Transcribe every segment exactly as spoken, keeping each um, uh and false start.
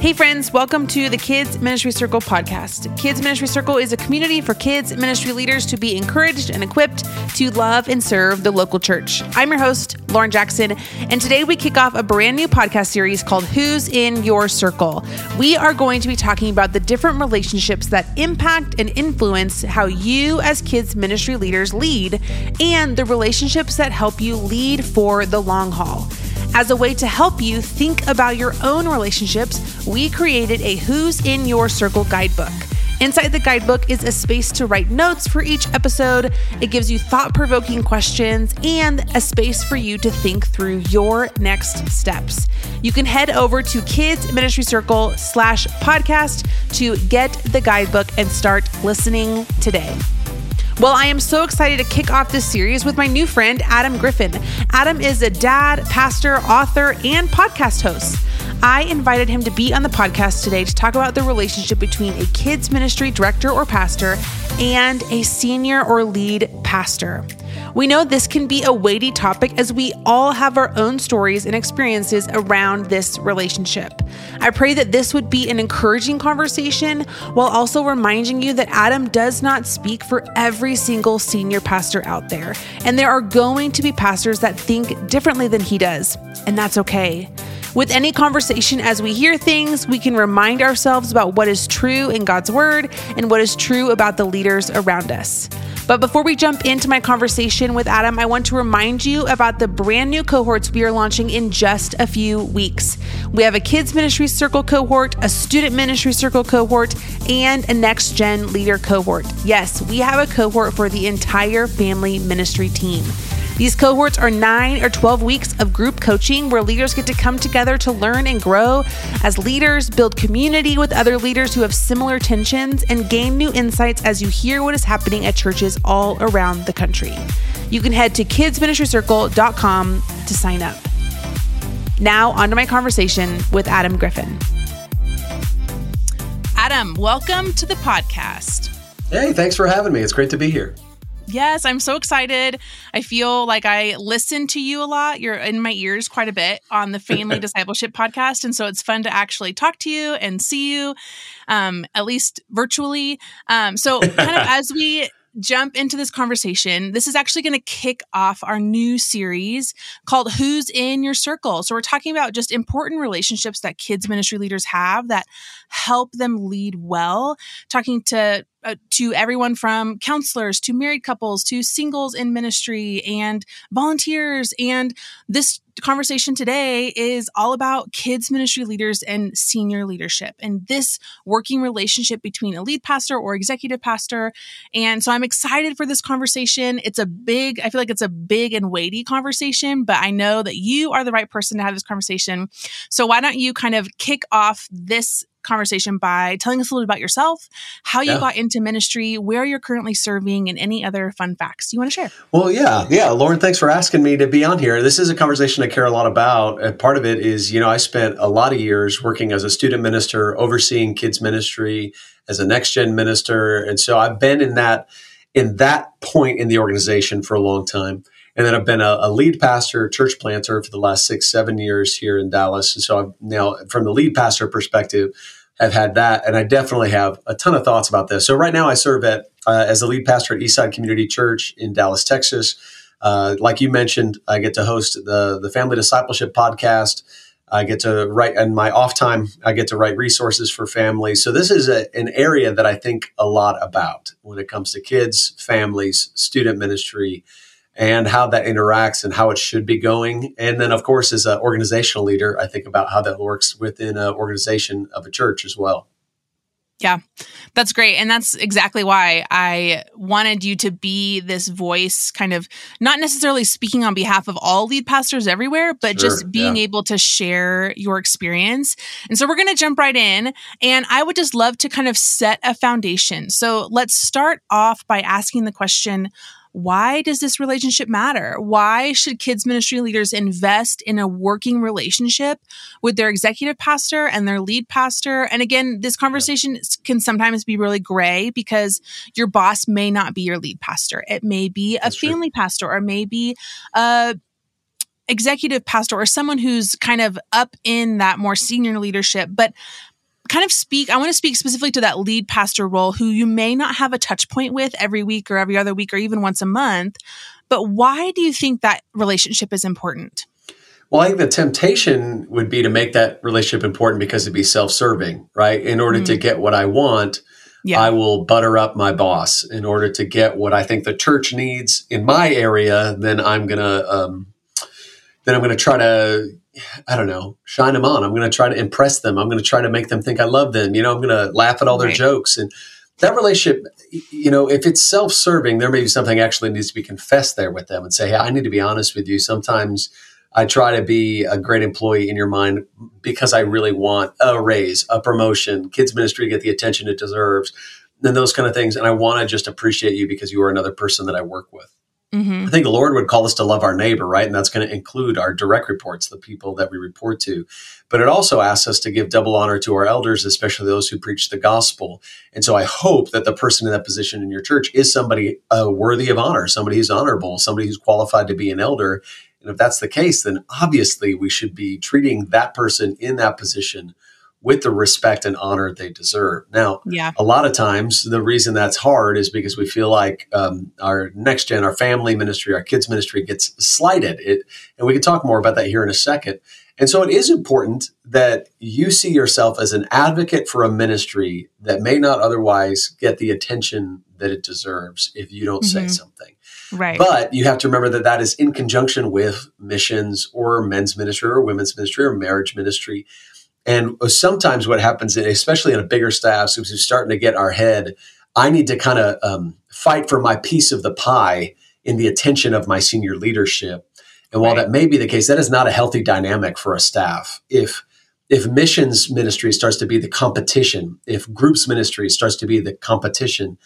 Hey friends, welcome to the Kids Ministry Circle podcast. Kids Ministry Circle is a community for kids ministry leaders to be encouraged and equipped to love and serve the local church. I'm your host, Lauren Jackson, and today we kick off a brand new podcast series called Who's In Your Circle. We are going to be talking about the different relationships that impact and influence how you as kids ministry leaders lead and the relationships that help you lead for the long haul. As a way to help you think about your own relationships, we created a Who's in Your Circle guidebook. Inside the guidebook is a space to write notes for each episode. It gives you thought-provoking questions and a space for you to think through your next steps. You can head over to Kids Ministry Circle slash podcast to get the guidebook and start listening today. Well, I am so excited to kick off this series with my new friend, Adam Griffin. Adam is a dad, pastor, author, and podcast host. I invited him to be on the podcast today to talk about the relationship between a kids ministry director or pastor and a senior or lead pastor. We know this can be a weighty topic as we all have our own stories and experiences around this relationship. I pray that this would be an encouraging conversation while also reminding you that Adam does not speak for every single senior pastor out there. And there are going to be pastors that think differently than he does, and that's okay. With any conversation, as we hear things, we can remind ourselves about what is true in God's word and what is true about the leaders around us. But before we jump into my conversation with Adam, I want to remind you about the brand new cohorts we are launching in just a few weeks. We have a Kids Ministry Circle cohort, a Student Ministry Circle cohort, and a Next Gen Leader cohort. Yes, we have a cohort for the entire family ministry team. These cohorts are nine or twelve weeks of group coaching where leaders get to come together to learn and grow as leaders, build community with other leaders who have similar tensions, and gain new insights as you hear what is happening at churches all around the country. You can head to kids ministry circle dot com to sign up. Now, on to my conversation with Adam Griffin. Adam, welcome to the podcast. Hey, thanks for having me. It's great to be here. Yes, I'm so excited. I feel like I listen to you a lot. You're in my ears quite a bit on the Family Discipleship Podcast. And so it's fun to actually talk to you and see you, um, at least virtually. Um, so kind of as we jump into this conversation, this is actually going to kick off our new series called Who's in Your Circle? So we're talking about just important relationships that kids ministry leaders have that help them lead well, talking to Uh, to everyone from counselors to married couples to singles in ministry and volunteers. And this conversation today is all about kids ministry leaders and senior leadership and this working relationship between a lead pastor or executive pastor. And so I'm excited for this conversation. It's a big, I feel like it's a big and weighty conversation, but I know that you are the right person to have this conversation. So why don't you kind of kick off this conversation by telling us a little about yourself, how you yeah. got into ministry, where you're currently serving, and any other fun facts you want to share. Well, yeah. Yeah. Lauren, thanks for asking me to be on here. This is a conversation I care a lot about. And part of it is, you know, I spent a lot of years working as a student minister, overseeing kids ministry, as a next gen minister. And so I've been in that, in that point in the organization for a long time. And then I've been a, a lead pastor, church planter for the last six, seven years here in Dallas. And so I'm now, from the lead pastor perspective, I've had that. And I definitely have a ton of thoughts about this. So right now I serve at uh, as a lead pastor at Eastside Community Church in Dallas, Texas. Uh, like you mentioned, I get to host the, the Family Discipleship Podcast. I get to write, in my off time, I get to write resources for families. So this is a, an area that I think a lot about when it comes to kids, families, student ministry, and how that interacts and how it should be going. And then, of course, as an organizational leader, I think about how that works within an organization of a church as well. Yeah, that's great. And that's exactly why I wanted you to be this voice, kind of not necessarily speaking on behalf of all lead pastors everywhere, but sure, just being yeah. able to share your experience. And so we're going to jump right in. And I would just love to kind of set a foundation. So let's start off by asking the question, why does this relationship matter? Why should kids ministry leaders invest in a working relationship with their executive pastor and their lead pastor? And again, this conversation can sometimes be really gray because your boss may not be your lead pastor. It may be a That's family true. pastor, or maybe a executive pastor, or someone who's kind of up in that more senior leadership. But kind of speak, I want to speak specifically to that lead pastor role who you may not have a touch point with every week or every other week or even once a month. But why do you think that relationship is important? Well, I think the temptation would be to make that relationship important because it'd be self-serving, right? In order mm-hmm. to get what I want, yeah. I will butter up my boss. In order to get what I think the church needs in my area, then I'm going to, um, then I'm going to try to, I don't know, shine them on. I'm going to try to impress them. I'm going to try to make them think I love them. You know, I'm going to laugh at all their right. jokes. And that relationship, you know, if it's self-serving, there may be something actually needs to be confessed there with them and say, hey, I need to be honest with you. Sometimes I try to be a great employee in your mind because I really want a raise, a promotion, kids ministry to get the attention it deserves, and those kind of things. And I want to just appreciate you because you are another person that I work with. Mm-hmm. I think the Lord would call us to love our neighbor, right? And that's going to include our direct reports, the people that we report to. But it also asks us to give double honor to our elders, especially those who preach the gospel. And so I hope that the person in that position in your church is somebody uh, worthy of honor, somebody who's honorable, somebody who's qualified to be an elder. And if that's the case, then obviously we should be treating that person in that position with the respect and honor they deserve. Now, yeah. a lot of times the reason that's hard is because we feel like um, our next gen, our family ministry, our kids ministry gets slighted. It, and we can talk more about that here in a second. And so it is important that you see yourself as an advocate for a ministry that may not otherwise get the attention that it deserves if you don't mm-hmm. say something. Right. But you have to remember that that is in conjunction with missions or men's ministry or women's ministry or marriage ministry. And sometimes what happens, especially in a bigger staff, since we're starting to get our head, I need to kind of um, fight for my piece of the pie in the attention of my senior leadership. And while right. that may be the case, that is not a healthy dynamic for a staff. If if missions ministry starts to be the competition, if groups ministry starts to be the competition,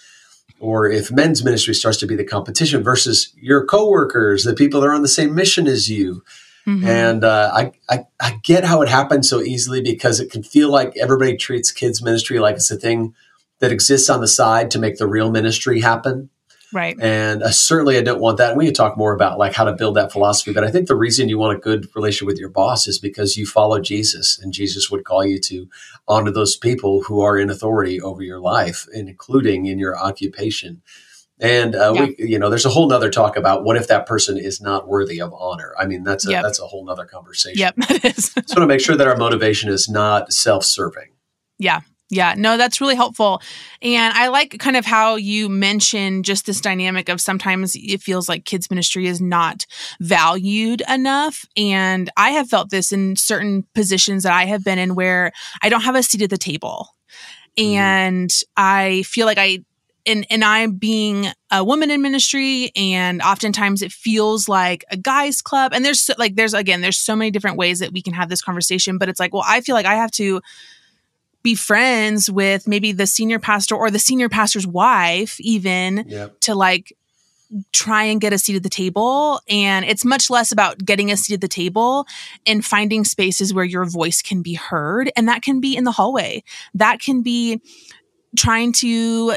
or if men's ministry starts to be the competition versus your coworkers, the people that are on the same mission as you, Mm-hmm. And uh, I, I I get how it happens so easily because it can feel like everybody treats kids ministry like it's a thing that exists on the side to make the real ministry happen. Right. And uh, certainly I don't want that. And we can talk more about like how to build that philosophy. But I think the reason you want a good relationship with your boss is because you follow Jesus, and Jesus would call you to honor those people who are in authority over your life, including in your occupation. And, uh, yeah. we, you know, there's a whole nother talk about what if that person is not worthy of honor? I mean, that's a, yep. that's a whole nother conversation. Yep, that is. So I want to make sure that our motivation is not self-serving. Yeah. Yeah. No, that's really helpful. And I like kind of how you mentioned just this dynamic of sometimes it feels like kids ministry is not valued enough. And I have felt this in certain positions that I have been in where I don't have a seat at the table. Mm. And I feel like I... And and I'm being a woman in ministry, and oftentimes it feels like a guys club. And there's so, like, there's, again, there's so many different ways that we can have this conversation, but it's like, well, I feel like I have to be friends with maybe the senior pastor or the senior pastor's wife even yep. to like try and get a seat at the table. And it's much less about getting a seat at the table and finding spaces where your voice can be heard. And that can be in the hallway. That can be trying to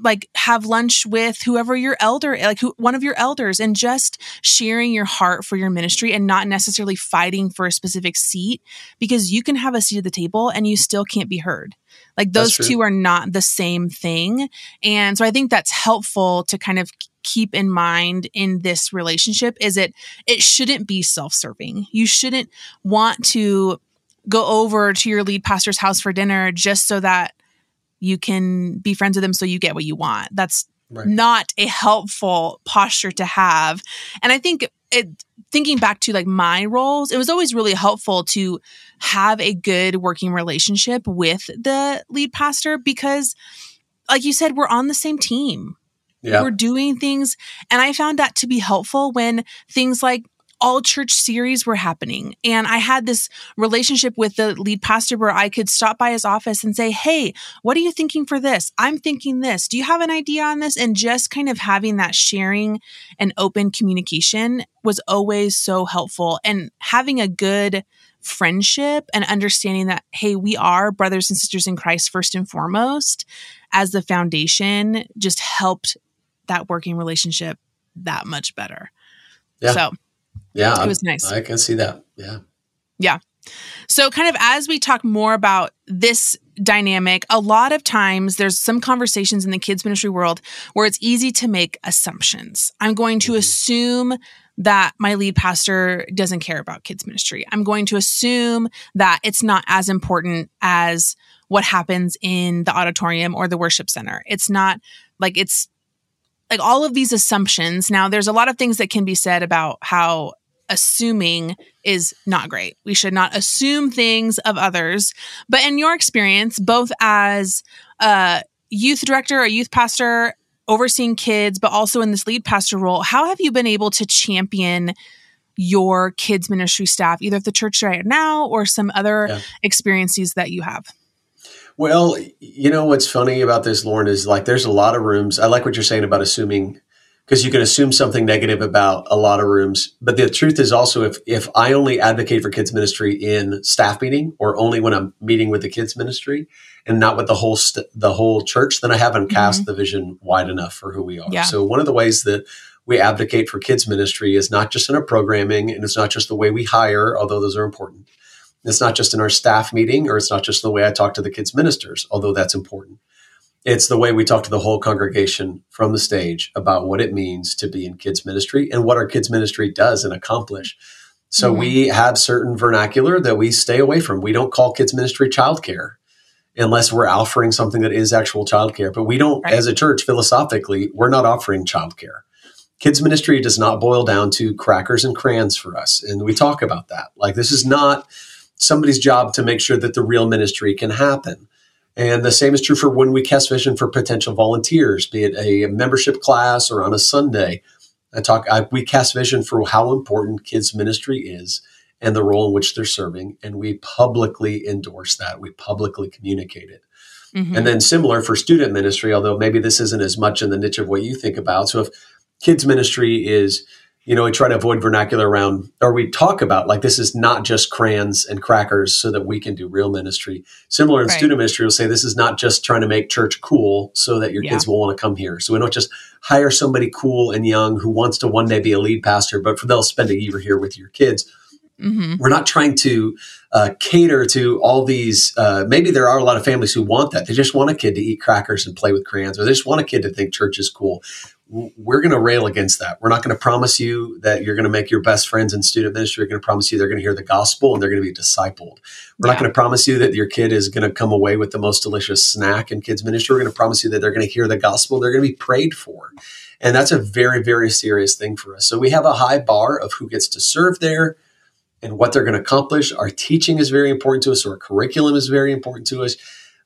like have lunch with whoever your elder, like who, one of your elders, and just sharing your heart for your ministry and not necessarily fighting for a specific seat, because you can have a seat at the table and you still can't be heard. Like those two are not the same thing. And so I think that's helpful to kind of keep in mind in this relationship is it, it shouldn't be self-serving. You shouldn't want to go over to your lead pastor's house for dinner just so that you can be friends with them so you get what you want. That's right. not a helpful posture to have. And I think it, thinking back to like my roles, it was always really helpful to have a good working relationship with the lead pastor because, like you said, we're on the same team. Yeah. We're doing things. And I found that to be helpful when things like all church series were happening. And I had this relationship with the lead pastor where I could stop by his office and say, hey, what are you thinking for this? I'm thinking this. Do you have an idea on this? And just kind of having that sharing and open communication was always so helpful. And having a good friendship and understanding that, hey, we are brothers and sisters in Christ first and foremost as the foundation just helped that working relationship that much better. Yeah. So. Yeah, it was nice. I can see that. Yeah. Yeah. So kind of as we talk more about this dynamic, a lot of times there's some conversations in the kids ministry world where it's easy to make assumptions. I'm going to assume that my lead pastor doesn't care about kids ministry. I'm going to assume that it's not as important as what happens in the auditorium or the worship center. It's not like it's like all of these assumptions. Now, there's a lot of things that can be said about how assuming is not great. We should not assume things of others. But in your experience, both as a youth director or youth pastor overseeing kids, but also in this lead pastor role, how have you been able to champion your kids ministry staff, either at the church right now or some other yeah. experiences that you have? Well, you know, what's funny about this, Lauren, is like, there's a lot of rooms. I like what you're saying about assuming, because you can assume something negative about a lot of rooms. But the truth is also, if, if I only advocate for kids ministry in staff meeting or only when I'm meeting with the kids ministry and not with the whole, st- the whole church, then I haven't cast mm-hmm. the vision wide enough for who we are. Yeah. So one of the ways that we advocate for kids ministry is not just in our programming, and it's not just the way we hire, although those are important. It's not just in our staff meeting, or it's not just the way I talk to the kids ministers, although that's important. It's the way we talk to the whole congregation from the stage about what it means to be in kids ministry and what our kids ministry does and accomplish. So mm-hmm. we have certain vernacular that we stay away from. We don't call kids ministry childcare unless we're offering something that is actual childcare. But we don't, right. as a church, philosophically, we're not offering childcare. Kids ministry does not boil down to crackers and crayons for us. And we talk about that. Like, this is not somebody's job to make sure that the real ministry can happen. And the same is true for when we cast vision for potential volunteers, be it a membership class or on a Sunday. I talk. I, we cast vision for how important kids ministry is and the role in which they're serving, and we publicly endorse that. We publicly communicate it. Mm-hmm. And then similar for student ministry, although maybe this isn't as much in the niche of what you think about. So if kids ministry is, you know, we try to avoid vernacular around, or we talk about like, this is not just crayons and crackers so that we can do real ministry. Similar in right. student ministry, we'll say this is not just trying to make church cool so that your yeah. kids will want to come here. So we don't just hire somebody cool and young who wants to one day be a lead pastor, but for they'll spend a year here with your kids. Mm-hmm. We're not trying to uh, cater to all these. Uh, maybe there are a lot of families who want that. They just want a kid to eat crackers and play with crayons, or they just want a kid to think church is cool. We're going to rail against that. We're not going to promise you that you're going to make your best friends in student ministry. We're going to promise you they're going to hear the gospel and they're going to be discipled. We're yeah. not going to promise you that your kid is going to come away with the most delicious snack in kids ministry. We're going to promise you that they're going to hear the gospel. They're going to be prayed for. And that's a very, very serious thing for us. So we have a high bar of who gets to serve there and what they're going to accomplish. Our teaching is very important to us. Our curriculum is very important to us.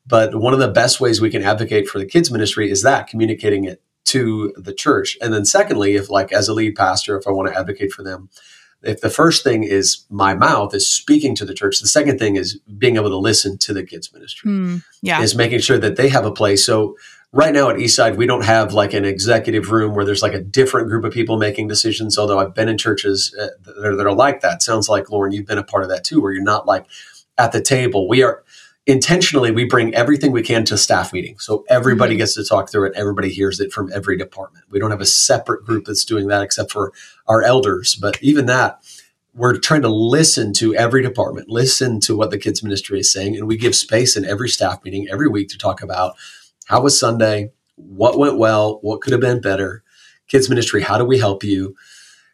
But one of the best ways we can advocate for the kids ministry is that, communicating it to the church. And then secondly, if like as a lead pastor, if I want to advocate for them, if the first thing is my mouth is speaking to the church, the second thing is being able to listen to the kids ministry, mm, yeah. is making sure that they have a place. So right now at Eastside, we don't have like an executive room where there's like a different group of people making decisions. Although I've been in churches that are, that are like that. Sounds like, Lauren, you've been a part of that too, where you're not like at the table. We are intentionally, we bring everything we can to staff meeting. So everybody gets to talk through it. Everybody hears it from every department. We don't have a separate group that's doing that except for our elders. But even that, we're trying to listen to every department, listen to what the kids ministry is saying. And we give space in every staff meeting every week to talk about how was Sunday, what went well, what could have been better, kids ministry, how do we help you?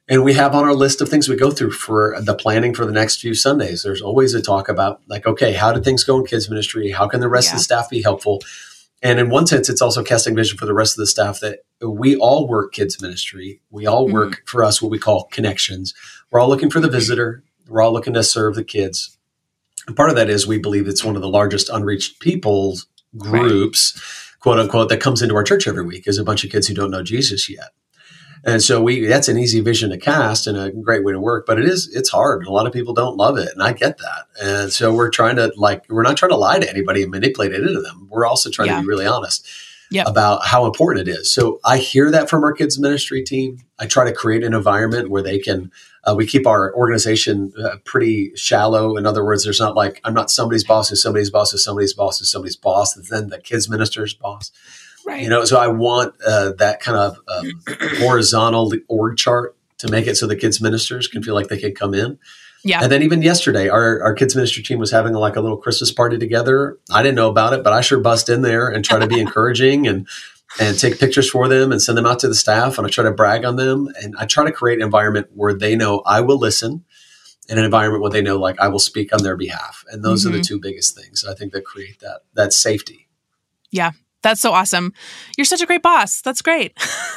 And we have on our list of things we go through for the planning for the next few Sundays. There's always a talk about like, okay, how did things go in kids ministry? How can the rest yeah. of the staff be helpful? And in one sense, it's also casting vision for the rest of the staff that we all work kids ministry. We all work mm-hmm. for us what we call connections. We're all looking for the visitor. We're all looking to serve the kids. And part of that is we believe it's one of the largest unreached people groups, right. quote unquote, that comes into our church every week is a bunch of kids who don't know Jesus yet. And so we that's an easy vision to cast and a great way to work, but it is it's hard. A lot of people don't love it, and I get that. And so we're trying to like we're not trying to lie to anybody and manipulate it into them. We're also trying yeah. to be really honest yep. about how important it is. So I hear that from our kids ministry team. I try to create an environment where they can uh, we keep our organization uh, pretty shallow. In other words, there's not like I'm not somebody's boss is somebody's boss is somebody's boss is somebody's boss and then the kids minister's boss. Right. You know, so I want uh, that kind of um, horizontal org chart to make it so the kids ministers can feel like they can come in. Yeah. And then even yesterday, our, our kids ministry team was having like a little Christmas party together. I didn't know about it, but I sure bust in there and try to be encouraging and, and take pictures for them and send them out to the staff. And I try to brag on them. And I try to create an environment where they know I will listen and an environment where they know like I will speak on their behalf. And those mm-hmm. are the two biggest things I think that create that, that safety. Yeah. That's so awesome. You're such a great boss. That's great.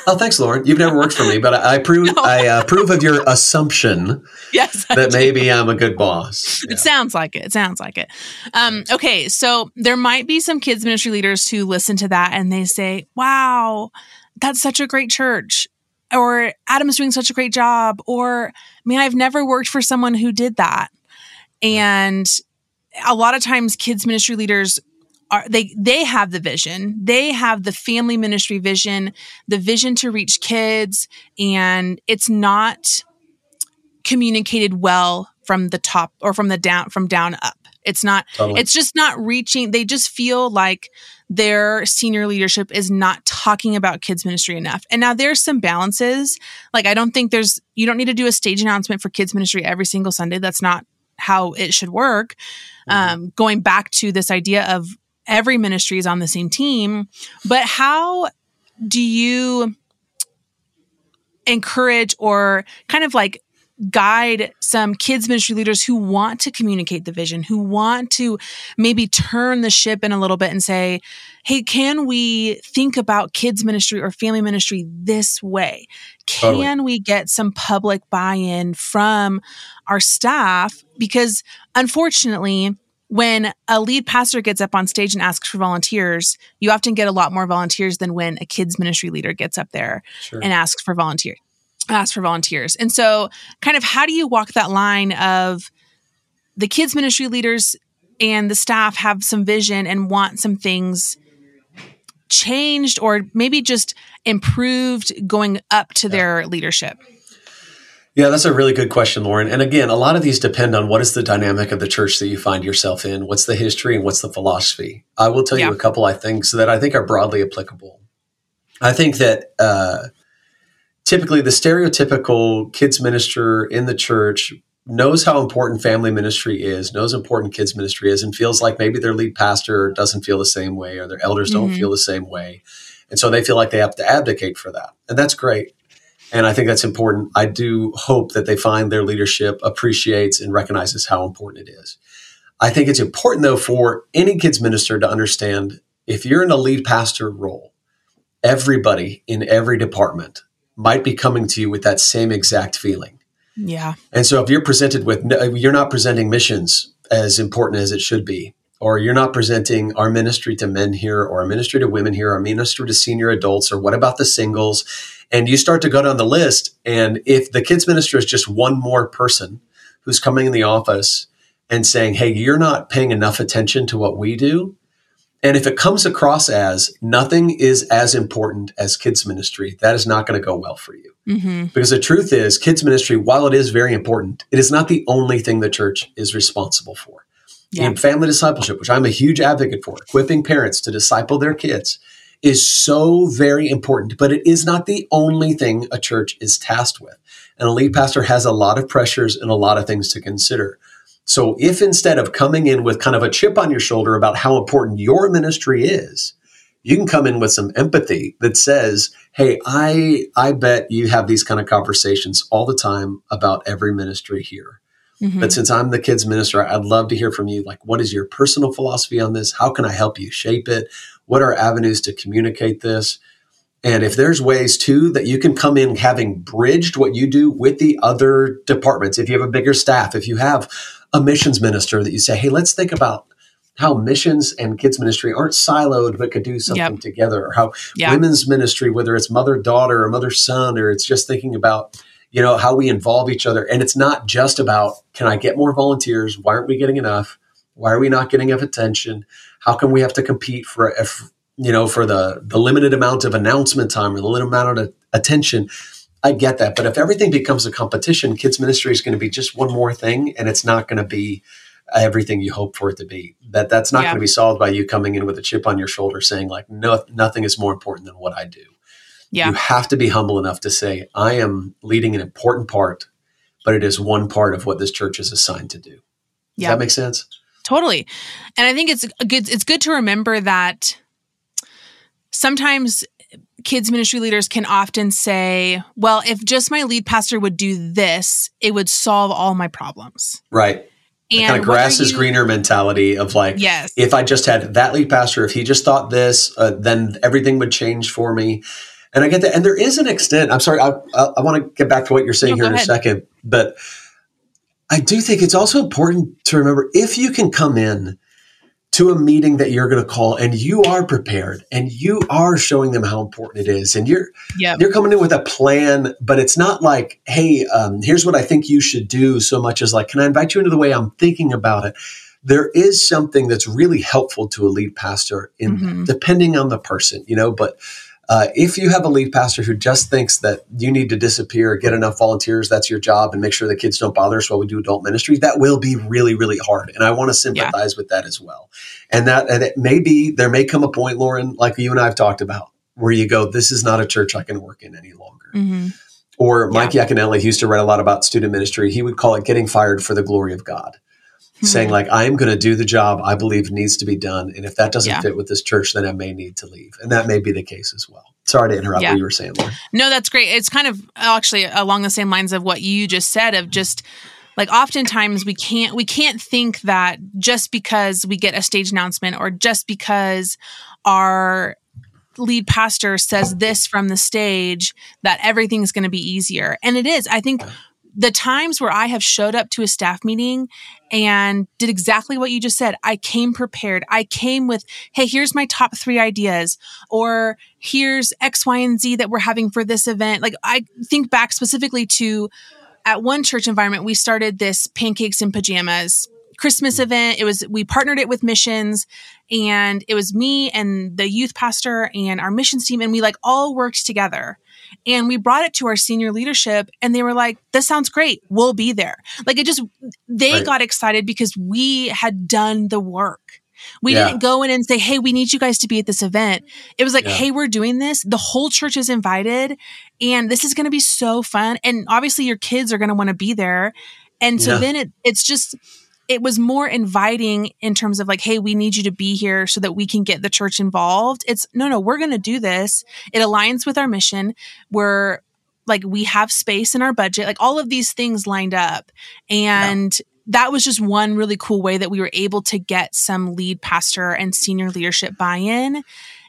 Oh, thanks, Lauren. You've never worked for me, but I approve no. I approve of your assumption yes, that do. maybe I'm a good boss. Yeah. It sounds like it. It sounds like it. Um, okay, so there might be some kids ministry leaders who listen to that and they say, wow, that's such a great church. Or Adam's doing such a great job. Or, I mean, I've never worked for someone who did that. And a lot of times kids ministry leaders Are, they they have the vision. They have the family ministry vision, the vision to reach kids, and it's not communicated well from the top or from the down from down up. It's not. Totally. It's just not reaching. They just feel like their senior leadership is not talking about kids ministry enough. And now there's some balances. Like I don't think there's. You don't need to do a stage announcement for kids ministry every single Sunday. That's not how it should work. Mm-hmm. Um, going back to this idea of every ministry is on the same team, but how do you encourage or kind of like guide some kids ministry leaders who want to communicate the vision, who want to maybe turn the ship in a little bit and say, hey, can we think about kids ministry or family ministry this way? Can totally. we get some public buy-in from our staff? Because unfortunately, when a lead pastor gets up on stage and asks for volunteers, you often get a lot more volunteers than when a kids ministry leader gets up there sure. and asks for volunteer, asks for volunteers. And so kind of how do you walk that line of the kids ministry leaders and the staff have some vision and want some things changed or maybe just improved going up to yeah. their leadership? Yeah, that's a really good question, Lauren. And again, a lot of these depend on what is the dynamic of the church that you find yourself in, what's the history and what's the philosophy. I will tell yeah. you a couple of things that I think are broadly applicable. I think that uh, typically the stereotypical kids minister in the church knows how important family ministry is, knows important kids ministry is, and feels like maybe their lead pastor doesn't feel the same way or their elders mm-hmm. don't feel the same way. And so they feel like they have to abdicate for that. And that's great. And I think that's important. I do hope that they find their leadership appreciates and recognizes how important it is. I think it's important, though, for any kids minister to understand if you're in a lead pastor role, everybody in every department might be coming to you with that same exact feeling. Yeah. And so if you're presented with, no, you're not presenting missions as important as it should be, or you're not presenting our ministry to men here, or our ministry to women here, our ministry to senior adults, or what about the singles? And you start to go down the list, and if the kids minister is just one more person who's coming in the office and saying, hey, you're not paying enough attention to what we do, and if it comes across as nothing is as important as kids ministry, that is not going to go well for you. Mm-hmm. Because the truth is, kids ministry, while it is very important, it is not the only thing the church is responsible for. Yeah. And family discipleship, which I'm a huge advocate for, equipping parents to disciple their kids, is so very important, but it is not the only thing a church is tasked with. And a lead pastor has a lot of pressures and a lot of things to consider. So if instead of coming in with kind of a chip on your shoulder about how important your ministry is, you can come in with some empathy that says, hey, I, I bet you have these kind of conversations all the time about every ministry here. Mm-hmm. But since I'm the kids minister, I'd love to hear from you. Like, what is your personal philosophy on this? How can I help you shape it? What are avenues to communicate this? And if there's ways too that you can come in having bridged what you do with the other departments, if you have a bigger staff, if you have a missions minister that you say, hey, let's think about how missions and kids ministry aren't siloed, but could do something yep. together, or how yeah. women's ministry, whether it's mother-daughter or mother-son, or it's just thinking about, you know, how we involve each other. And it's not just about, can I get more volunteers? Why aren't we getting enough? Why are we not getting enough attention? How come we have to compete for, if, you know, for the, the limited amount of announcement time or the limited amount of attention? I get that. But if everything becomes a competition, kids ministry is going to be just one more thing, and it's not going to be everything you hope for it to be. That That's not yeah. going to be solved by you coming in with a chip on your shoulder saying like, no, nothing is more important than what I do. Yeah. You have to be humble enough to say, I am leading an important part, but it is one part of what this church is assigned to do. Does yeah. that make sense? Totally. And I think it's good, it's good to remember that sometimes kids ministry leaders can often say, well, if just my lead pastor would do this, it would solve all my problems. Right. And the kind of grass is you, greener mentality of like, yes. if I just had that lead pastor, if he just thought this, uh, then everything would change for me. And I get that. And there is an extent, I'm sorry, I I, I want to get back to what you're saying no, here in ahead. a second, but I do think it's also important to remember if you can come in to a meeting that you're going to call and you are prepared and you are showing them how important it is. And you're, yep. you're coming in with a plan, but it's not like, hey, um, here's what I think you should do so much as like, can I invite you into the way I'm thinking about it? There is something that's really helpful to a lead pastor in mm-hmm. depending on the person, you know, but uh, if you have a lead pastor who just thinks that you need to disappear, get enough volunteers, that's your job, and make sure the kids don't bother us while we do adult ministry, that will be really, really hard. And I want to sympathize yeah. with that as well. And that, and it may be, there may come a point, Lauren, like you and I have talked about, where you go, this is not a church I can work in any longer. Mm-hmm. Or Mike yeah. Iaconelli, he used to write a lot about student ministry. He would call it getting fired for the glory of God. Mm-hmm. Saying like, I'm going to do the job I believe needs to be done. And if that doesn't yeah. fit with this church, then I may need to leave. And that may be the case as well. Sorry to interrupt yeah. what you were saying, Lauren. No, that's great. It's kind of actually along the same lines of what you just said of just like, oftentimes we can't, we can't think that just because we get a stage announcement or just because our lead pastor says this from the stage, that everything's going to be easier. And it is, I think the times where I have showed up to a staff meeting and did exactly what you just said, I came prepared. I came with, hey, here's my top three ideas, or here's X, Y, and Z that we're having for this event. Like, I think back specifically to at one church environment, we started this pancakes and pajamas Christmas event. It was, we partnered it with missions, and it was me and the youth pastor and our missions team. And we like all worked together. And we brought it to our senior leadership, and they were like, this sounds great. We'll be there. Like, it just, they right. got excited because we had done the work. We yeah. didn't go in and say, hey, we need you guys to be at this event. It was like, yeah. hey, we're doing this. The whole church is invited, and this is going to be so fun. And obviously your kids are going to want to be there. And so yeah. then it, it's just, it was more inviting in terms of like, hey, we need you to be here so that we can get the church involved. It's no, no, we're going to do this. It aligns with our mission. We're like, we have space in our budget, like all of these things lined up. And yeah. that was just one really cool way that we were able to get some lead pastor and senior leadership buy-in,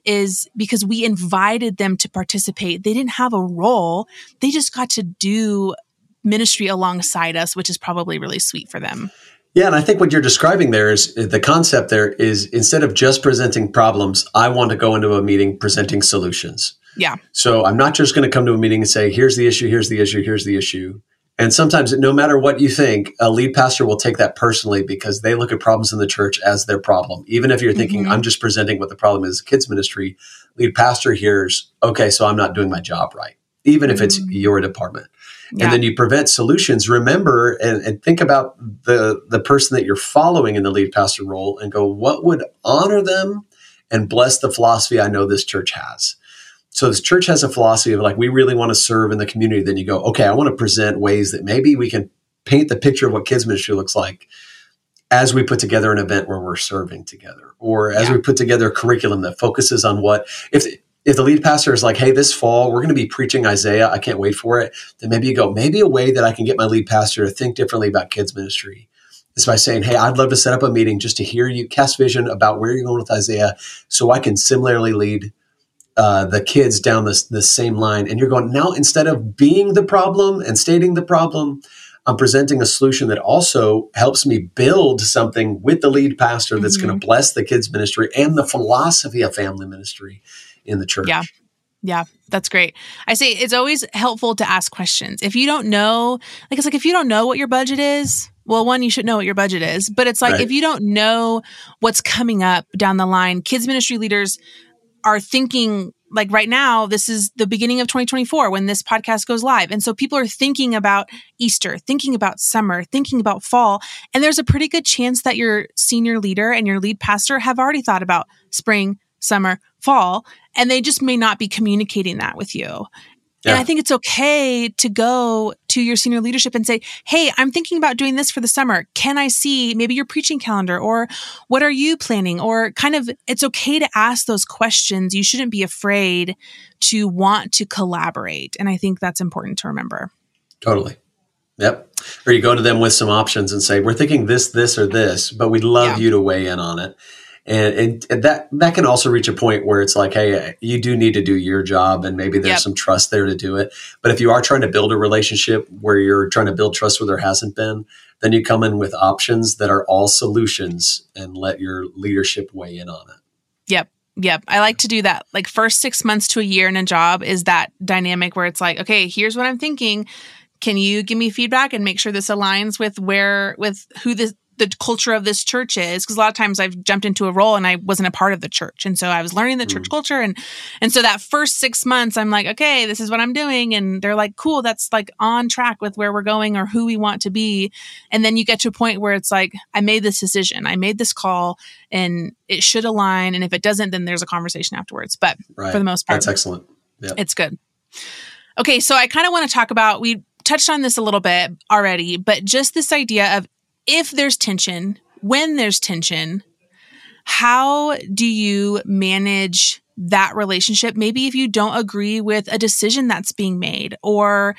is because we invited them to participate. They didn't have a role. They just got to do ministry alongside us, which is probably really sweet for them. Yeah. And I think what you're describing there is the concept there is instead of just presenting problems, I want to go into a meeting presenting solutions. Yeah. So I'm not just going to come to a meeting and say, here's the issue, here's the issue, here's the issue. And sometimes no matter what you think, a lead pastor will take that personally because they look at problems in the church as their problem. Even if you're thinking, mm-hmm. I'm just presenting what the problem is, kids ministry, lead pastor hears, okay, so I'm not doing my job right, even mm-hmm. if it's your department. Yeah. And then you prevent solutions. Remember and, and think about the, the person that you're following in the lead pastor role and go, what would honor them and bless the philosophy I know this church has? So this church has a philosophy of like, we really want to serve in the community. Then you go, okay, I want to present ways that maybe we can paint the picture of what kids ministry looks like as we put together an event where we're serving together, or as yeah. we put together a curriculum that focuses on what – if. If the lead pastor is like, hey, this fall, we're going to be preaching Isaiah, I can't wait for it, then maybe you go, maybe a way that I can get my lead pastor to think differently about kids ministry is by saying, hey, I'd love to set up a meeting just to hear you cast vision about where you're going with Isaiah so I can similarly lead uh, the kids down this, this same line. And you're going, now instead of being the problem and stating the problem, I'm presenting a solution that also helps me build something with the lead pastor mm-hmm. that's going to bless the kids ministry and the philosophy of family ministry in the church. Yeah. Yeah. That's great. I say it's always helpful to ask questions. If you don't know, like, it's like, if you don't know what your budget is, well, one, you should know what your budget is, but it's like, right. if you don't know what's coming up down the line, kids ministry leaders are thinking like right now, this is the beginning of twenty twenty-four when this podcast goes live. And so people are thinking about Easter, thinking about summer, thinking about fall. And there's a pretty good chance that your senior leader and your lead pastor have already thought about spring, summer, fall, and they just may not be communicating that with you. Yeah. And I think it's okay to go to your senior leadership and say, hey, I'm thinking about doing this for the summer. Can I see maybe your preaching calendar, or what are you planning? Or kind of, it's okay to ask those questions. You shouldn't be afraid to want to collaborate. And I think that's important to remember. Totally. Yep. Or you go to them with some options and say, we're thinking this, this, or this, but we'd love yeah. you to weigh in on it. And, and, and that that can also reach a point where it's like, hey, you do need to do your job, and maybe there's yep. some trust there to do it. But if you are trying to build a relationship where you're trying to build trust where there hasn't been, then you come in with options that are all solutions and let your leadership weigh in on it. Yep. Yep. I like to do that. Like first six months to a year in a job is that dynamic where it's like, okay, here's what I'm thinking. Can you give me feedback and make sure this aligns with where, with who this, the culture of this church is? Because a lot of times I've jumped into a role and I wasn't a part of the church. And so I was learning the mm. church culture. And, and so that first six months, I'm like, okay, this is what I'm doing. And they're like, cool, that's like on track with where we're going or who we want to be. And then you get to a point where it's like, I made this decision, I made this call, and it should align. And if it doesn't, then there's a conversation afterwards. But right. for the most part, that's excellent. Yep. It's good. Okay. So I kind of want to talk about, we touched on this a little bit already, but just this idea of, if there's tension, when there's tension, how do you manage that relationship? Maybe if you don't agree with a decision that's being made, or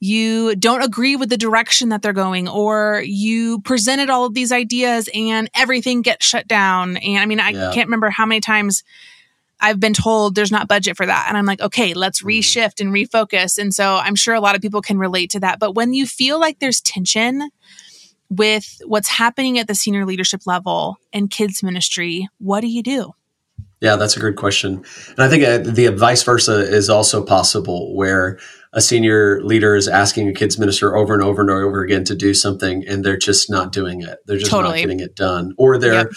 you don't agree with the direction that they're going, or you presented all of these ideas and everything gets shut down. And I mean, I yeah. can't remember how many times I've been told there's not budget for that. And I'm like, okay, let's reshift and refocus. And so I'm sure a lot of people can relate to that. But when you feel like there's tension with what's happening at the senior leadership level and kids ministry, what do you do? Yeah, that's a good question. And I think the vice versa is also possible, where a senior leader is asking a kids minister over and over and over again to do something, and they're just not doing it. They're just totally. not getting it done. Or they're yep.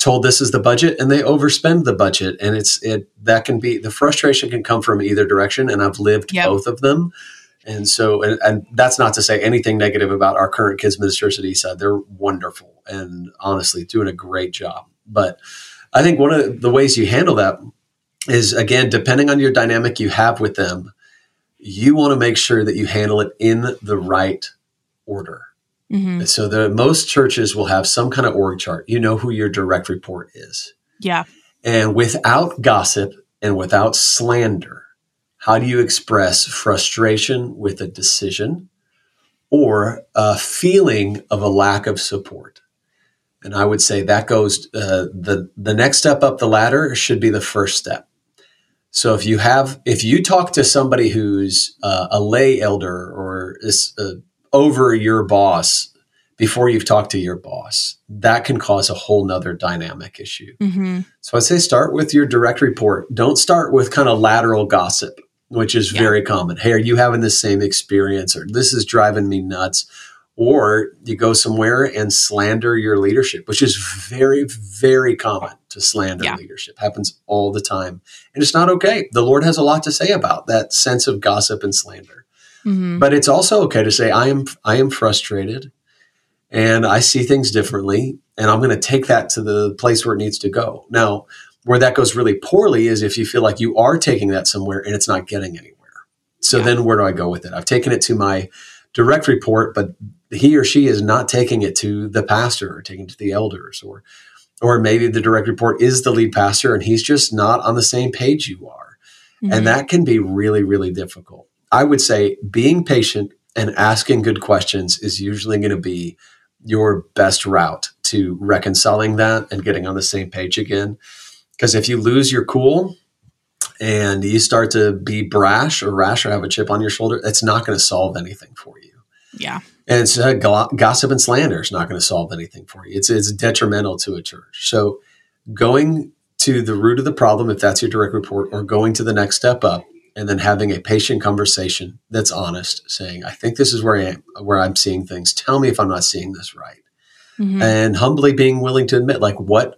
told this is the budget and they overspend the budget. And it's it that can be, the frustration can come from either direction. And I've lived yep. both of them. And so, and, and that's not to say anything negative about our current kids ministers at Eastside. They're wonderful and honestly doing a great job. But I think one of the ways you handle that is, again, depending on your dynamic you have with them, you want to make sure that you handle it in the right order. Mm-hmm. So the most churches will have some kind of org chart. You know who your direct report is. Yeah. And without gossip and without slander, how do you express frustration with a decision or a feeling of a lack of support? And I would say that goes, uh, the, the next step up the ladder should be the first step. So if you have, if you talk to somebody who's uh, a lay elder or is uh, over your boss before you've talked to your boss, that can cause a whole nother dynamic issue. Mm-hmm. So I'd say start with your direct report. Don't start with kind of lateral gossip, which is yeah. very common. Hey, are you having the same experience? Or this is driving me nuts. Or you go somewhere and slander your leadership, which is very, very common to slander yeah. leadership. Happens all the time. And it's not okay. The Lord has a lot to say about that sense of gossip and slander. Mm-hmm. But it's also okay to say, I am, I am frustrated and I see things differently, and I'm going to take that to the place where it needs to go. Now, where that goes really poorly is if you feel like you are taking that somewhere and it's not getting anywhere. So yeah. then where do I go with it? I've taken it to my direct report, but he or she is not taking it to the pastor or taking it to the elders, or or maybe the direct report is the lead pastor and he's just not on the same page you are. Mm-hmm. And that can be really, really difficult. I would say being patient and asking good questions is usually going to be your best route to reconciling that and getting on the same page again. Because if you lose your cool and you start to be brash or rash or have a chip on your shoulder, it's not going to solve anything for you. Yeah. And it's, uh, gossip and slander is not going to solve anything for you. It's, it's detrimental to a church. So going to the root of the problem, if that's your direct report, or going to the next step up, and then having a patient conversation that's honest, saying, I think this is where I am, where I'm seeing things. Tell me if I'm not seeing this right. Mm-hmm. And humbly being willing to admit, like, what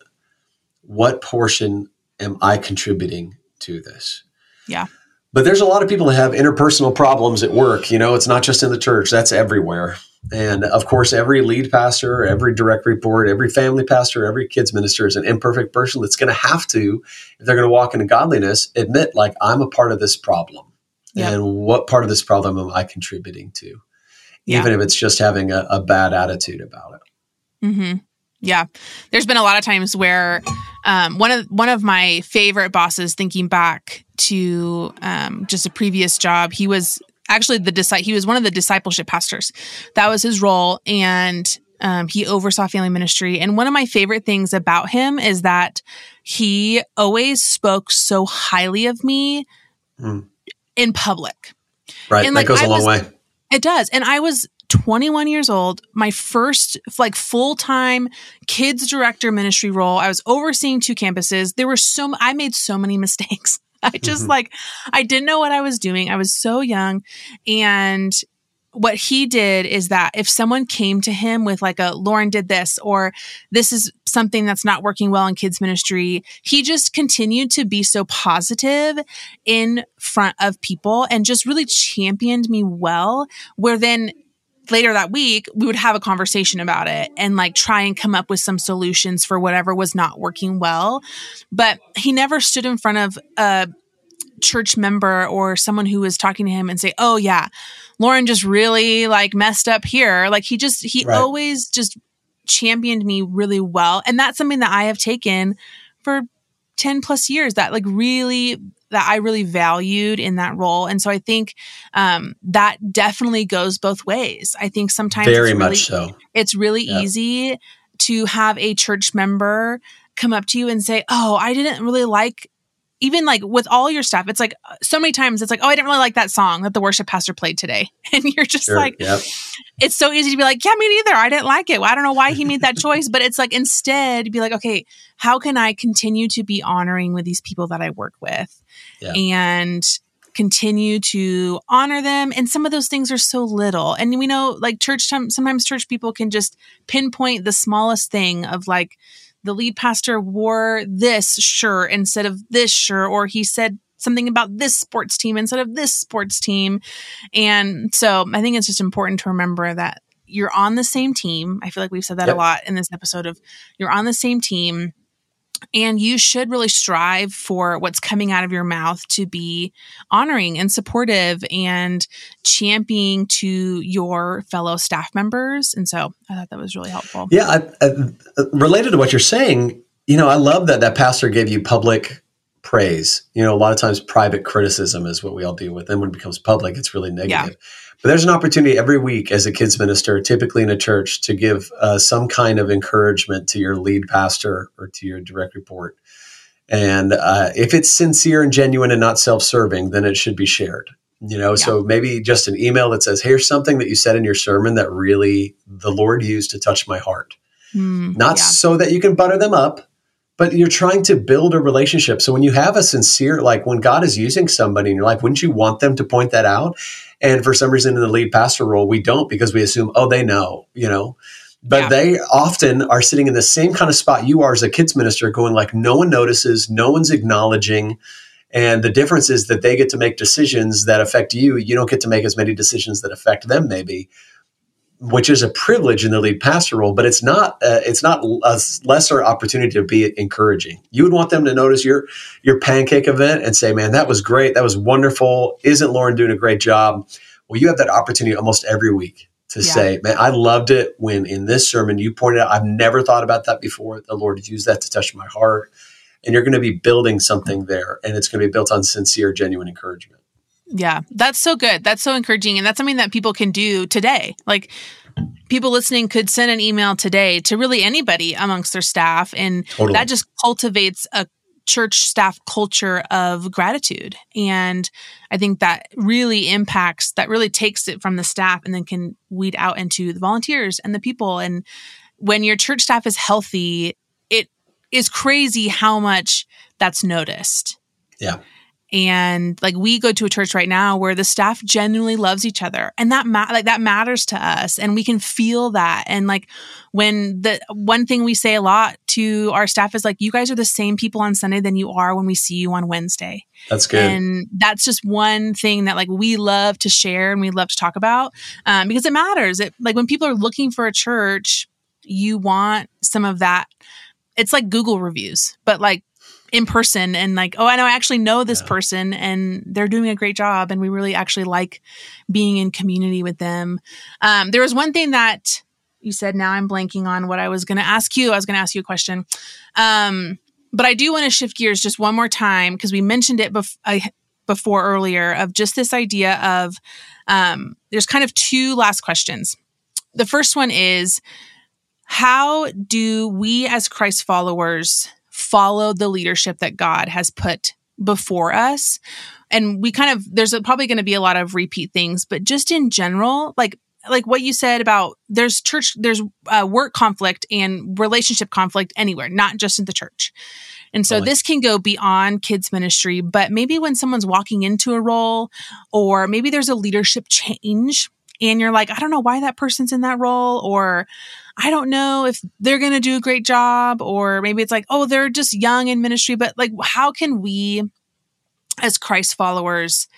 what portion am I contributing to this? Yeah. But there's a lot of people that have interpersonal problems at work. You know, it's not just in the church. That's everywhere. And of course, every lead pastor, every direct report, every family pastor, every kids minister is an imperfect person that's going to have to, if they're going to walk into godliness, admit, like, I'm a part of this problem. Yep. And what part of this problem am I contributing to? Even yeah. if it's just having a, a bad attitude about it. Mm-hmm. Yeah. There's been a lot of times where um, one of one of my favorite bosses, thinking back to um, just a previous job, he was actually the he was one of the discipleship pastors. That was his role. And um, he oversaw family ministry. And one of my favorite things about him is that he always spoke so highly of me mm. in public. Right. And, like, that goes I a long was, way. It does. And I was twenty-one years old, my first like full-time kids director ministry role. I was overseeing two campuses. There were so, I made so many mistakes. I just mm-hmm. like, I didn't know what I was doing. I was so young. And what he did is that if someone came to him with like a, Lauren did this, or this is something that's not working well in kids ministry, he just continued to be so positive in front of people and just really championed me well, where then later that week, we would have a conversation about it and like try and come up with some solutions for whatever was not working well. But he never stood in front of a church member or someone who was talking to him and say, oh yeah, Lauren just really like messed up here. Like he just, he right. always just championed me really well. And that's something that I have taken for ten plus years that like really, that I really valued in that role. And so I think um, that definitely goes both ways. I think sometimes Very it's really, much so. It's really yeah. easy to have a church member come up to you and say, oh, I didn't really like, even like with all your stuff, it's like so many times it's like, oh, I didn't really like that song that the worship pastor played today. And you're just sure, like, yep. it's so easy to be like, yeah, me neither. I didn't like it. Well, I don't know why he made that choice. But it's like, instead be like, okay, how can I continue to be honoring with these people that I work with yeah. and continue to honor them? And some of those things are so little. And we know like church time, sometimes church people can just pinpoint the smallest thing of like, the lead pastor wore this shirt instead of this shirt, or he said something about this sports team instead of this sports team. And so I think it's just important to remember that you're on the same team. I feel like we've said that yep. a lot in this episode of you're on the same team, and you should really strive for what's coming out of your mouth to be honoring and supportive and championing to your fellow staff members. And so I thought that was really helpful. Yeah. I, I, related to what you're saying, you know, I love that that pastor gave you public praise. You know, a lot of times private criticism is what we all deal with. And when it becomes public, it's really negative. Yeah. But there's an opportunity every week as a kids minister, typically in a church, to give uh, some kind of encouragement to your lead pastor or to your direct report. And uh, if it's sincere and genuine and not self-serving, then it should be shared. You know, yeah. so maybe just an email that says, here's something that you said in your sermon that really the Lord used to touch my heart. Mm, not yeah. so that you can butter them up, but you're trying to build a relationship. So when you have a sincere, like when God is using somebody in your life, wouldn't you want them to point that out? And for some reason in the lead pastor role, we don't, because we assume, oh, they know, you know, but yeah. they often are sitting in the same kind of spot you are as a kids minister, going like, no one notices, no one's acknowledging. And the difference is that they get to make decisions that affect you. You don't get to make as many decisions that affect them, maybe, which is a privilege in the lead pastor role, but it's not, uh, it's not a lesser opportunity to be encouraging. You would want them to notice your, your pancake event and say, man, that was great. That was wonderful. Isn't Lauren doing a great job? Well, you have that opportunity almost every week to yeah. say, man, I loved it when in this sermon you pointed out, I've never thought about that before. The Lord used that to touch my heart. And you're going to be building something there, and it's going to be built on sincere, genuine encouragement. Yeah, that's so good. That's so encouraging. And that's something that people can do today. Like people listening could send an email today to really anybody amongst their staff. And totally. That just cultivates a church staff culture of gratitude. And I think that really impacts, that really takes it from the staff and then can weed out into the volunteers and the people. And when your church staff is healthy, it is crazy how much that's noticed. Yeah. And like we go to a church right now where the staff genuinely loves each other, and that ma- like that matters to us, and we can feel that. And like when the one thing we say a lot to our staff is like, you guys are the same people on Sunday than you are when we see you on Wednesday. That's good. And that's just one thing that like we love to share and we love to talk about um, because it matters. It like when people are looking for a church, you want some of that. It's like Google reviews, but like in person and like, oh, I know, I actually know this yeah. person and they're doing a great job. And we really actually like being in community with them. Um, there was one thing that you said, now I'm blanking on what I was going to ask you. I was going to ask you a question. Um, but I do want to shift gears just one more time, because we mentioned it bef- I, before earlier of just this idea of um, there's kind of two last questions. The first one is, how do we as Christ followers follow the leadership that God has put before us? And we kind of, there's probably going to be a lot of repeat things, but just in general, like, like what you said about there's church, there's uh, work conflict and relationship conflict anywhere, not just in the church. And so oh, like, this can go beyond kids ministry, but maybe when someone's walking into a role, or maybe there's a leadership change and you're like, I don't know why that person's in that role, or I don't know if they're going to do a great job, or maybe it's like, oh, they're just young in ministry. But like, how can we as Christ followers,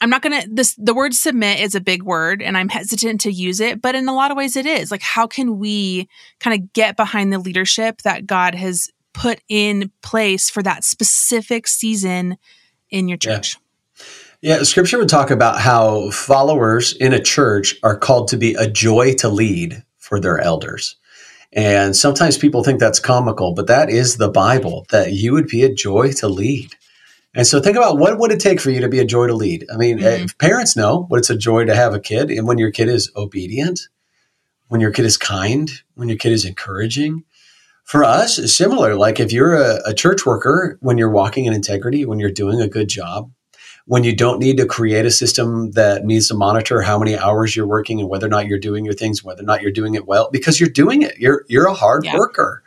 I'm not going to, this, the word submit is a big word and I'm hesitant to use it, but in a lot of ways it is. Like, how can we kind of get behind the leadership that God has put in place for that specific season in your church? Yeah. Yeah, Scripture would talk about how followers in a church are called to be a joy to lead for their elders. And sometimes people think that's comical, but that is the Bible, that you would be a joy to lead. And so think about, what would it take for you to be a joy to lead? I mean, mm-hmm. Parents know what it's a joy to have a kid. And when your kid is obedient, when your kid is kind, when your kid is encouraging. For us, it's similar. Like if you're a, a church worker, when you're walking in integrity, when you're doing a good job, when you don't need to create a system that needs to monitor how many hours you're working and whether or not you're doing your things, whether or not you're doing it well, because you're doing it. You're you're a hard yeah. worker.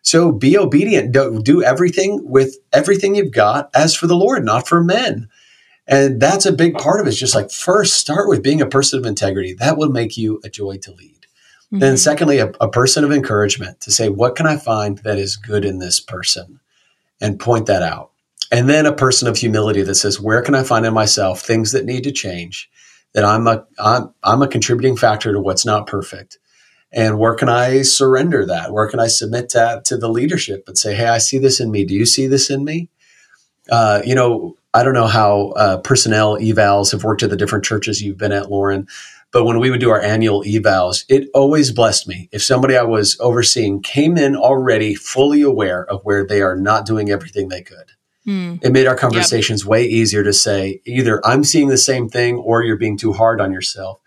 So be obedient. Do, do everything with everything you've got as for the Lord, not for men. And that's a big part of it. It's just like, first, start with being a person of integrity. That will make you a joy to lead. Mm-hmm. Then secondly, a, a person of encouragement to say, what can I find that is good in this person? And point that out. And then a person of humility that says, where can I find in myself things that need to change, that I'm a, I'm, I'm a contributing factor to what's not perfect? And where can I surrender that? Where can I submit that to the leadership and say, hey, I see this in me. Do you see this in me? Uh, you know, I don't know how uh, personnel evals have worked at the different churches you've been at, Lauren, but when we would do our annual evals, it always blessed me if somebody I was overseeing came in already fully aware of where they are not doing everything they could. It made our conversations yep. way easier to say, either I'm seeing the same thing or you're being too hard on yourself,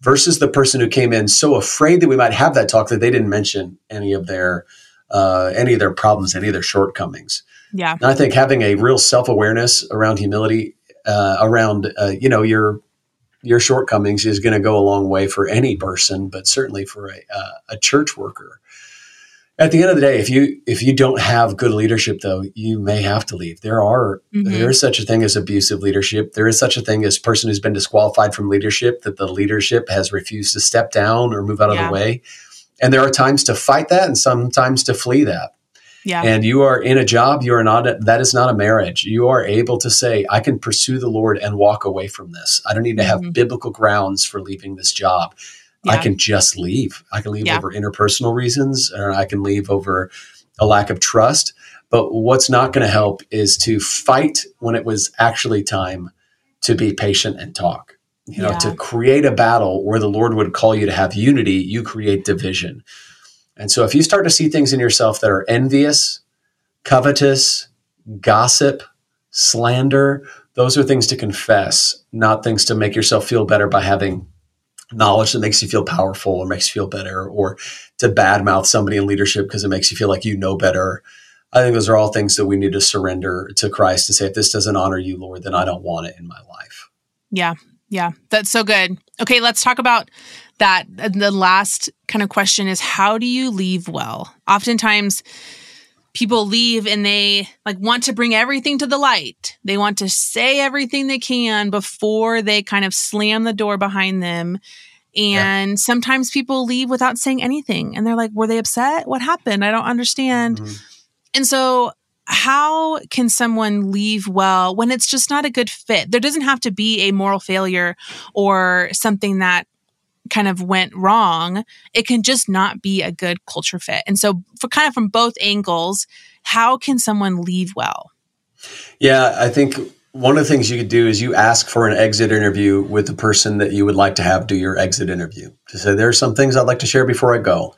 versus the person who came in so afraid that we might have that talk that they didn't mention any of their uh, any of their problems, any of their shortcomings. Yeah, and I think having a real self-awareness around humility, uh, around uh, you know your your shortcomings is going to go a long way for any person, but certainly for a, uh, a church worker. At the end of the day, if you if you don't have good leadership, though, you may have to leave. There are mm-hmm. there is such a thing as abusive leadership. There is such a thing as person who's been disqualified from leadership, that the leadership has refused to step down or move out yeah. of the way. And there are times to fight that and sometimes to flee that. Yeah. And you are in a job. You are not a, that is not a marriage. You are able to say, I can pursue the Lord and walk away from this. I don't need to have mm-hmm. biblical grounds for leaving this job. Yeah. I can just leave. I can leave yeah. over interpersonal reasons, or I can leave over a lack of trust. But what's not going to help is to fight when it was actually time to be patient and talk, you know, yeah. to create a battle where the Lord would call you to have unity, you create division. And so if you start to see things in yourself that are envious, covetous, gossip, slander, those are things to confess, not things to make yourself feel better by having knowledge that makes you feel powerful or makes you feel better, or to badmouth somebody in leadership because it makes you feel like you know better. I think those are all things that we need to surrender to Christ and say, if this doesn't honor you, Lord, then I don't want it in my life. Yeah. Yeah. That's so good. Okay. Let's talk about that. The last kind of question is, how do you leave well? Oftentimes people leave and they like want to bring everything to the light. They want to say everything they can before they kind of slam the door behind them. And yeah. sometimes people leave without saying anything. And they're like, were they upset? What happened? I don't understand. Mm-hmm. And so how can someone leave well when it's just not a good fit? There doesn't have to be a moral failure or something that kind of went wrong, it can just not be a good culture fit. And so for kind of from both angles, how can someone leave well? Yeah, I think one of the things you could do is you ask for an exit interview with the person that you would like to have do your exit interview. To say, there are some things I'd like to share before I go.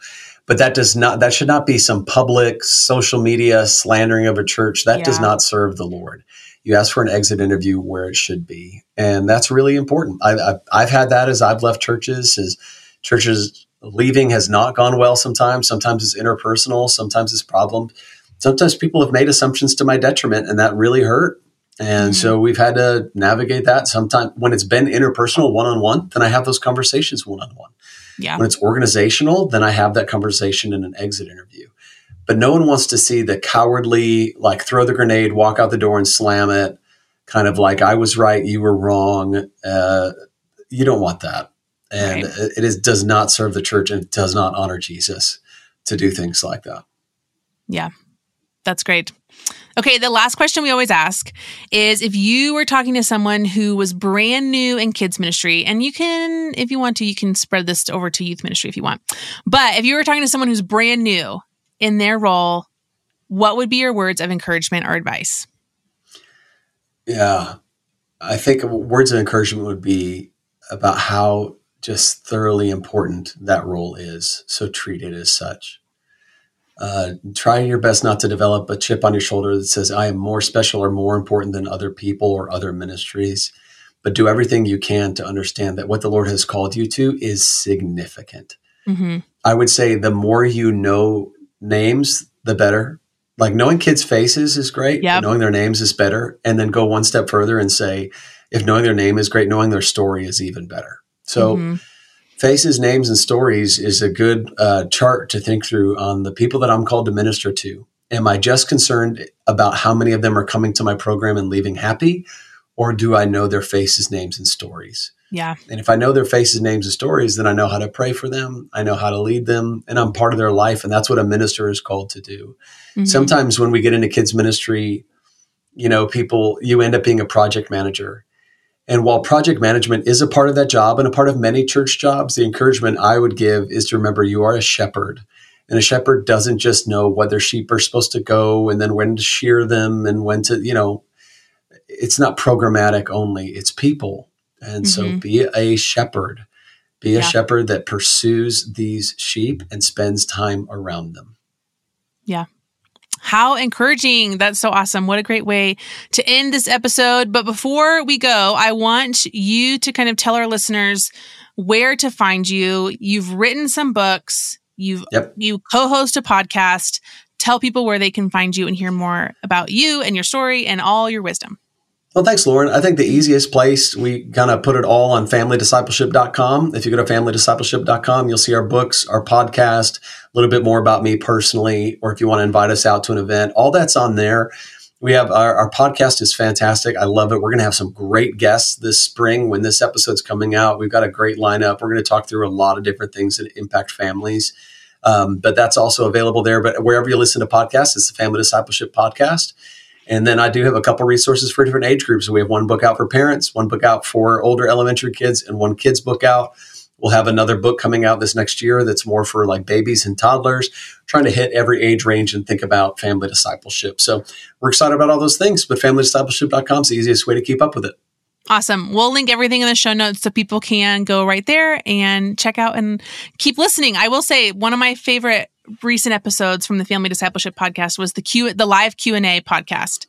But that does not, that should not be some public social media slandering of a church. That yeah. does not serve the Lord. You ask for an exit interview where it should be. And that's really important. I, I, I've had that as I've left churches, as churches leaving has not gone well sometimes. Sometimes it's interpersonal. Sometimes it's problem. Sometimes people have made assumptions to my detriment, and that really hurt. And mm-hmm. so we've had to navigate that. Sometimes when it's been interpersonal, one-on-one, then I have those conversations one-on-one. Yeah. When it's organizational, then I have that conversation in an exit interview. But no one wants to see the cowardly, like throw the grenade, walk out the door and slam it, kind of like I was right, you were wrong. Uh, you don't want that. And right. it is, does not serve the church, and it does not honor Jesus to do things like that. Yeah, that's great. Okay, the last question we always ask is if you were talking to someone who was brand new in kids ministry, and you can, if you want to, you can spread this over to youth ministry if you want. But if you were talking to someone who's brand new in their role, what would be your words of encouragement or advice? Yeah, I think words of encouragement would be about how just thoroughly important that role is. So treat it as such. Uh, try your best not to develop a chip on your shoulder that says, I am more special or more important than other people or other ministries, but do everything you can to understand that what the Lord has called you to is significant. Mm-hmm. I would say the more you know names, the better. Like knowing kids' faces is great. Yep. Knowing their names is better. And then go one step further and say, if knowing their name is great, knowing their story is even better. So mm-hmm. faces, names, and stories is a good uh, chart to think through on the people that I'm called to minister to. Am I just concerned about how many of them are coming to my program and leaving happy? Or do I know their faces, names, and stories? Yeah. And if I know their faces, names, and stories, then I know how to pray for them. I know how to lead them, and I'm part of their life. And that's what a minister is called to do. Mm-hmm. Sometimes when we get into kids ministry, you know, people, you end up being a project manager. And while project management is a part of that job and a part of many church jobs, the encouragement I would give is to remember you are a shepherd. And a shepherd doesn't just know what their sheep are supposed to go and then when to shear them and when to, you know, it's not programmatic only, it's people. And mm-hmm. so be a shepherd, be yeah. a shepherd that pursues these sheep and spends time around them. Yeah. How encouraging. That's so awesome. What a great way to end this episode. But before we go, I want you to kind of tell our listeners where to find you. You've written some books. You've, yep. you co-host a podcast. Tell people where they can find you and hear more about you and your story and all your wisdom. Well, thanks, Lauren. I think the easiest place, we kind of put it all on family discipleship dot com. If you go to family discipleship dot com, you'll see our books, our podcast, a little bit more about me personally, or if you want to invite us out to an event, all that's on there. We have our, our podcast is fantastic. I love it. We're going to have some great guests this spring when this episode's coming out. We've got a great lineup. We're going to talk through a lot of different things that impact families. Um, but that's also available there. But wherever you listen to podcasts, it's the Family Discipleship Podcast. And then I do have a couple resources for different age groups. We have one book out for parents, one book out for older elementary kids, and one kids book out. We'll have another book coming out this next year that's more for like babies and toddlers, trying to hit every age range and think about family discipleship. So we're excited about all those things, but family discipleship dot com is the easiest way to keep up with it. Awesome. We'll link everything in the show notes so people can go right there and check out and keep listening. I will say one of my favorite recent episodes from the Family Discipleship Podcast was the Q, the live Q and A podcast.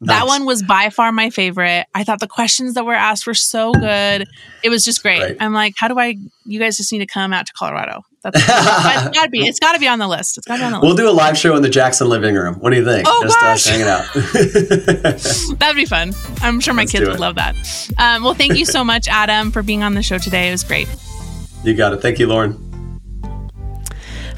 Nice. That one was by far my favorite. I thought the questions that were asked were so good. It was just great. Right. I'm like, how do I, you guys just need to come out to Colorado. That's it's gotta be, it's gotta be on the list. It's gotta be on the list. We'll do a live show in the Jackson living room. What do you think? Oh, just gosh. Us hanging out. That'd be fun. I'm sure my Let's kids would love that. Um, well, thank you so much, Adam, for being on the show today. It was great. You got it. Thank you, Lauren.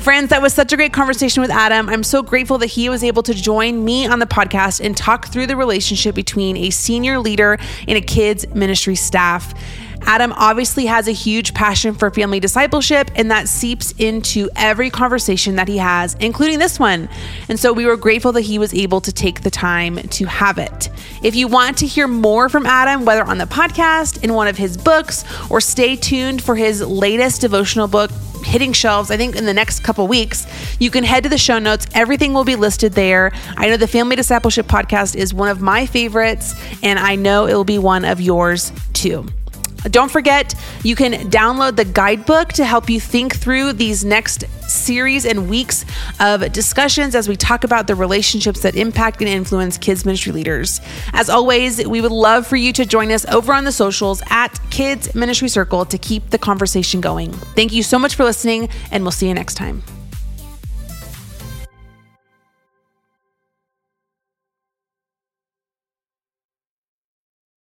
Friends, that was such a great conversation with Adam. I'm so grateful that he was able to join me on the podcast and talk through the relationship between a senior leader and a kids ministry staff. Adam obviously has a huge passion for family discipleship, and that seeps into every conversation that he has, including this one. And so we were grateful that he was able to take the time to have it. If you want to hear more from Adam, whether on the podcast, in one of his books, or stay tuned for his latest devotional book, hitting shelves, I think in the next couple weeks, you can head to the show notes. Everything will be listed there. I know the Family Discipleship Podcast is one of my favorites, and I know it will be one of yours too. Don't forget, you can download the guidebook to help you think through these next series and weeks of discussions as we talk about the relationships that impact and influence kids ministry leaders. As always, we would love for you to join us over on the socials at Kids Ministry Circle to keep the conversation going. Thank you so much for listening, and we'll see you next time.